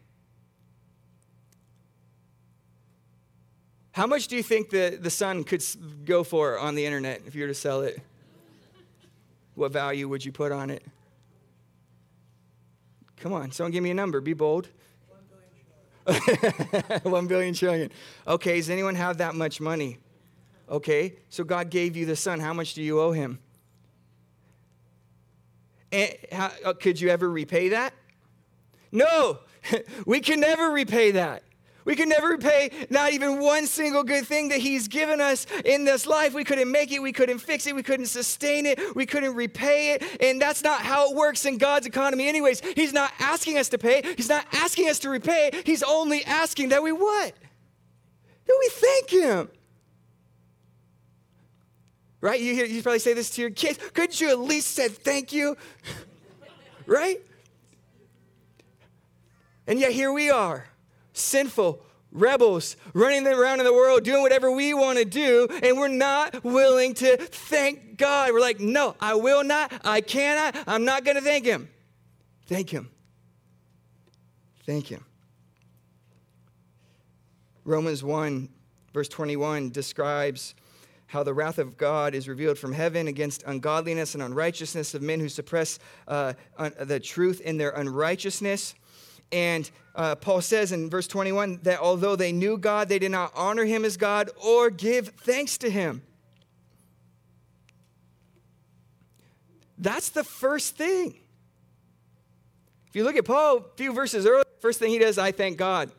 How much do you think the, the sun could go for on the internet if you were to sell it? What value would you put on it? Come on, someone give me a number. Be bold. One billion trillion. One billion trillion. Okay, does anyone have that much money? Okay, so God gave you the sun. How much do you owe him? And how, could you ever repay that? No, we can never repay that. We could never repay not even one single good thing that he's given us in this life. We couldn't make it. We couldn't fix it. We couldn't sustain it. We couldn't repay it. And that's not how it works in God's economy anyways. He's not asking us to pay. He's not asking us to repay. He's only asking that we what? That we thank him. Right? You hear, you probably say this to your kids. Couldn't you at least say thank you? Right? And yet here we are. Sinful rebels running around in the world doing whatever we want to do, and we're not willing to thank God. We're like, no, I will not, I cannot, I'm not going to thank him. Thank him. Thank him. Romans one, verse twenty-one describes how the wrath of God is revealed from heaven against ungodliness and unrighteousness of men who suppress uh, un- the truth in their unrighteousness. And uh, Paul says in verse twenty-one that although they knew God, they did not honor him as God or give thanks to him. That's the first thing. If you look at Paul a few verses earlier, first thing he does, I thank God,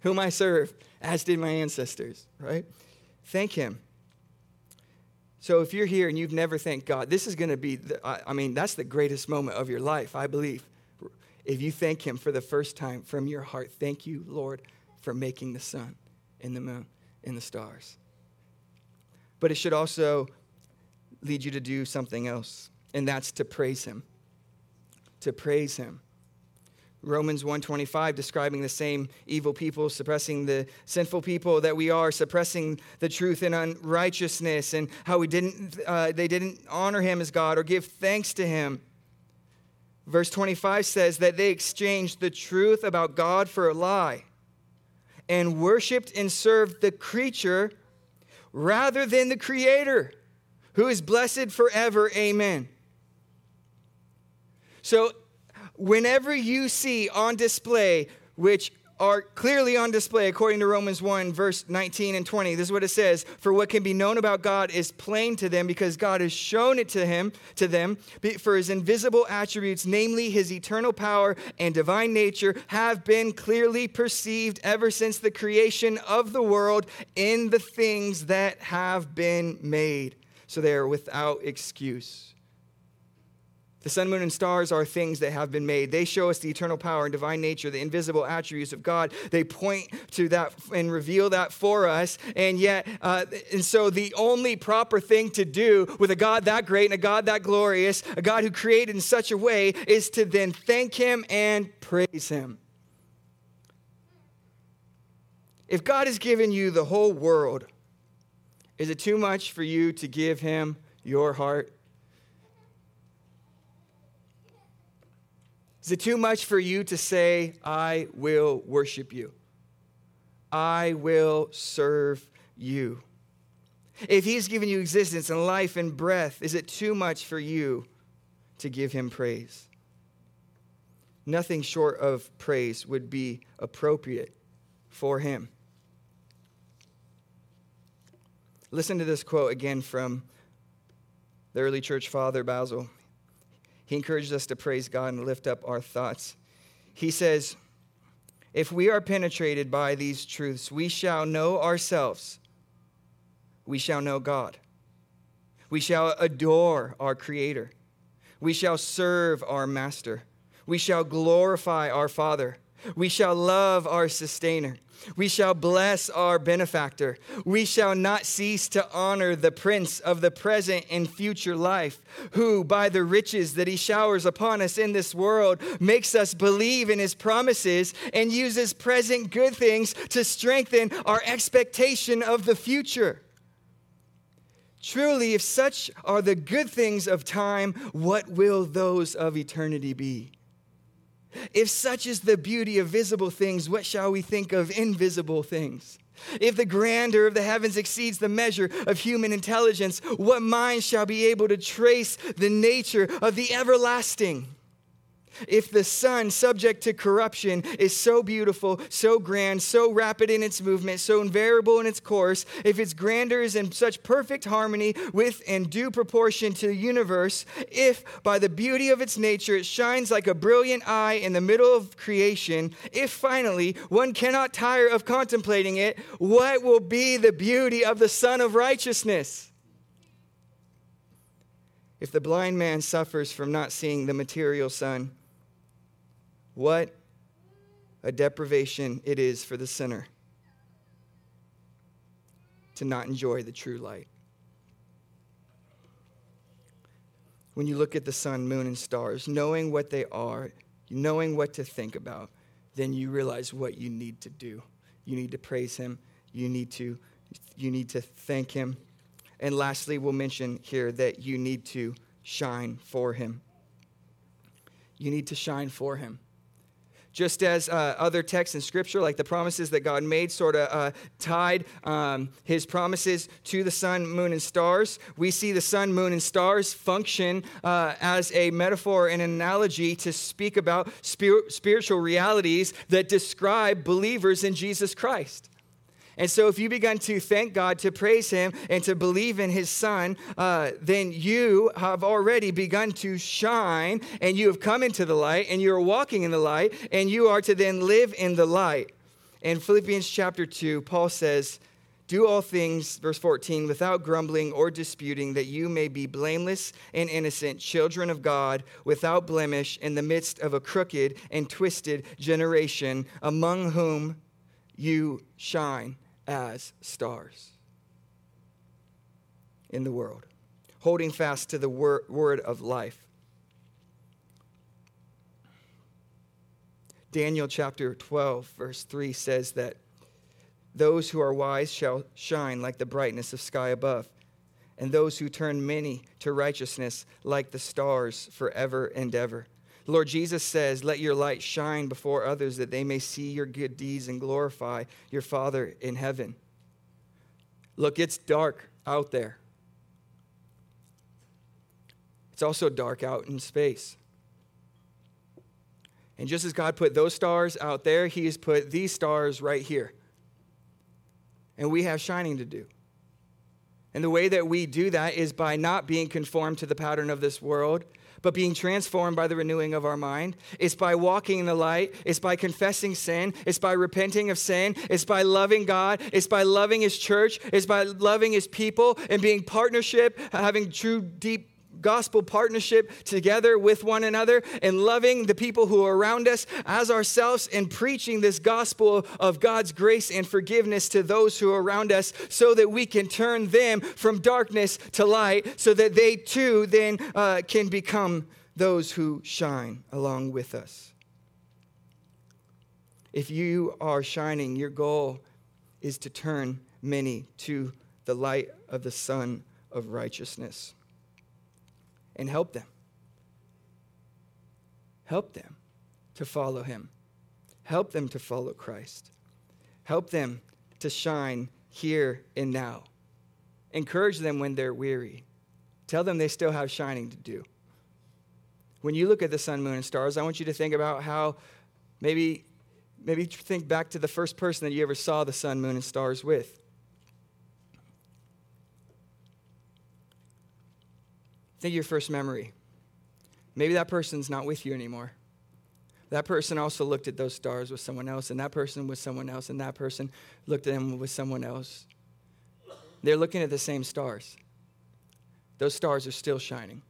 whom I serve, as did my ancestors, right? Thank him. So if you're here and you've never thanked God, this is going to be, the, I, I mean, that's the greatest moment of your life, I believe. If you thank him for the first time from your heart, thank you, Lord, for making the sun and the moon and the stars. But it should also lead you to do something else, and that's to praise him, to praise him. Romans one twenty-five, describing the same evil people, suppressing the sinful people that we are, suppressing the truth in unrighteousness, and how we didn't, uh, they didn't honor him as God or give thanks to him. Verse twenty-five says that they exchanged the truth about God for a lie and worshiped and served the creature rather than the Creator, who is blessed forever. Amen. So whenever you see on display, which are clearly on display according to Romans one, verse nineteen and twenty. This is what it says. For what can be known about God is plain to them because God has shown it to him, to them. For his invisible attributes, namely his eternal power and divine nature, have been clearly perceived ever since the creation of the world in the things that have been made. So they are without excuse. The sun, moon, and stars are things that have been made. They show us the eternal power and divine nature, the invisible attributes of God. They point to that and reveal that for us. And yet, uh, and so the only proper thing to do with a God that great and a God that glorious, a God who created in such a way, is to then thank him and praise him. If God has given you the whole world, is it too much for you to give him your heart? Is it too much for you to say, I will worship you? I will serve you. If he's given you existence and life and breath, is it too much for you to give him praise? Nothing short of praise would be appropriate for him. Listen to this quote again from the early church father, Basil. He encouraged us to praise God and lift up our thoughts. He says, if we are penetrated by these truths, we shall know ourselves. We shall know God. We shall adore our Creator. We shall serve our Master. We shall glorify our Father. We shall love our Sustainer. We shall bless our Benefactor. We shall not cease to honor the Prince of the present and future life, who, by the riches that he showers upon us in this world, makes us believe in his promises and uses present good things to strengthen our expectation of the future. Truly, if such are the good things of time, what will those of eternity be? If such is the beauty of visible things, what shall we think of invisible things? If the grandeur of the heavens exceeds the measure of human intelligence, what mind shall be able to trace the nature of the everlasting? If the sun, subject to corruption, is so beautiful, so grand, so rapid in its movement, so invariable in its course, if its grandeur is in such perfect harmony with and due proportion to the universe, if by the beauty of its nature it shines like a brilliant eye in the middle of creation, if finally one cannot tire of contemplating it, what will be the beauty of the Son of Righteousness? If the blind man suffers from not seeing the material sun, what a deprivation it is for the sinner to not enjoy the true light. When you look at the sun, moon, and stars, knowing what they are, knowing what to think about, then you realize what you need to do. You need to praise him. You need to, you need to thank him. And lastly, we'll mention here that you need to shine for him. You need to shine for him. Just as uh, other texts in Scripture, like the promises that God made, sort of uh, tied um, his promises to the sun, moon, and stars, we see the sun, moon, and stars function uh, as a metaphor and an analogy to speak about spir- spiritual realities that describe believers in Jesus Christ. And so if you begin to thank God, to praise him, and to believe in his son, uh, then you have already begun to shine, and you have come into the light, and you're walking in the light, and you are to then live in the light. In Philippians chapter two, Paul says, do all things, verse fourteen, without grumbling or disputing, that you may be blameless and innocent, children of God, without blemish, in the midst of a crooked and twisted generation, among whom you shine as stars in the world, holding fast to the wor- word of life. Daniel chapter twelve, verse three says that those who are wise shall shine like the brightness of sky above, and those who turn many to righteousness like the stars forever and ever. Lord Jesus says, let your light shine before others that they may see your good deeds and glorify your Father in heaven. Look, it's dark out there. It's also dark out in space. And just as God put those stars out there, he has put these stars right here. And we have shining to do. And the way that we do that is by not being conformed to the pattern of this world, but being transformed by the renewing of our mind. It's by walking in the light. It's by confessing sin. It's by repenting of sin. It's by loving God. It's by loving his church. It's by loving his people and being partnership, having true, deep gospel partnership together with one another and loving the people who are around us as ourselves and preaching this gospel of God's grace and forgiveness to those who are around us so that we can turn them from darkness to light so that they too then uh, can become those who shine along with us. If you are shining, your goal is to turn many to the light of the Sun of Righteousness and help them. Help them to follow him. Help them to follow Christ. Help them to shine here and now. Encourage them when they're weary. Tell them they still have shining to do. When you look at the sun, moon, and stars, I want you to think about how maybe, maybe think back to the first person that you ever saw the sun, moon, and stars with. Think of your first memory. Maybe that person's not with you anymore. That person also looked at those stars with someone else, and that person with someone else, and that person looked at them with someone else. They're looking at the same stars. Those stars are still shining.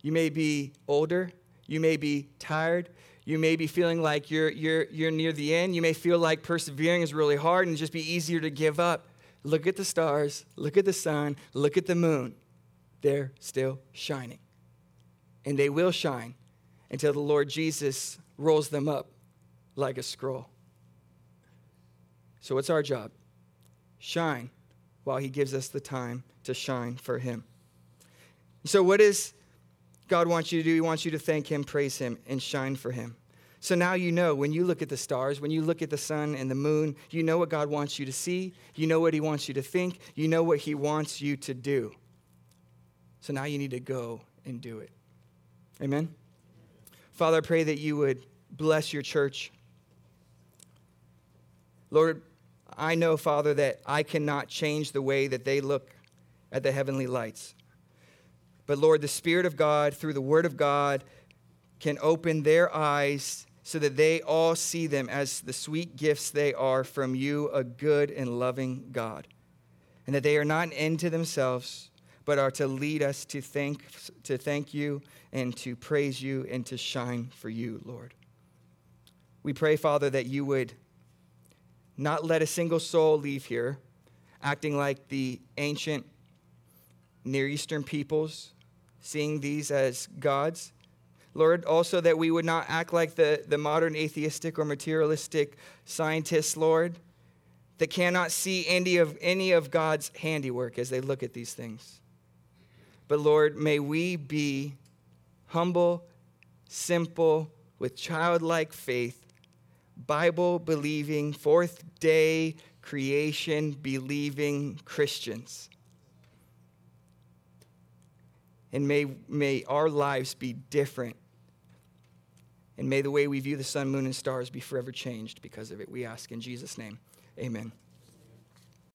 You may be older. You may be tired. You may be feeling like you're, you're, you're near the end. You may feel like persevering is really hard and just be easier to give up. Look at the stars. Look at the sun. Look at the moon. They're still shining. And they will shine until the Lord Jesus rolls them up like a scroll. So what's our job? Shine while he gives us the time to shine for him. So what does God want you to do? He wants you to thank him, praise him, and shine for him. So now you know when you look at the stars, when you look at the sun and the moon, you know what God wants you to see. You know what he wants you to think. You know what he wants you to do. So now you need to go and do it. Amen? Father, I pray that you would bless your church. Lord, I know, Father, that I cannot change the way that they look at the heavenly lights. But, Lord, the Spirit of God, through the Word of God, can open their eyes so that they all see them as the sweet gifts they are from you, a good and loving God. And that they are not an end to themselves, but are to lead us to thank, to thank you and to praise you and to shine for you, Lord. We pray, Father, that you would not let a single soul leave here acting like the ancient Near Eastern peoples, seeing these as gods. Lord, also that we would not act like the, the modern atheistic or materialistic scientists, Lord, that cannot see any of, any of God's handiwork as they look at these things. But Lord, may we be humble, simple, with childlike faith, Bible-believing, fourth-day creation-believing Christians. And may, may our lives be different. And may the way we view the sun, moon, and stars be forever changed because of it. We ask in Jesus' name. Amen.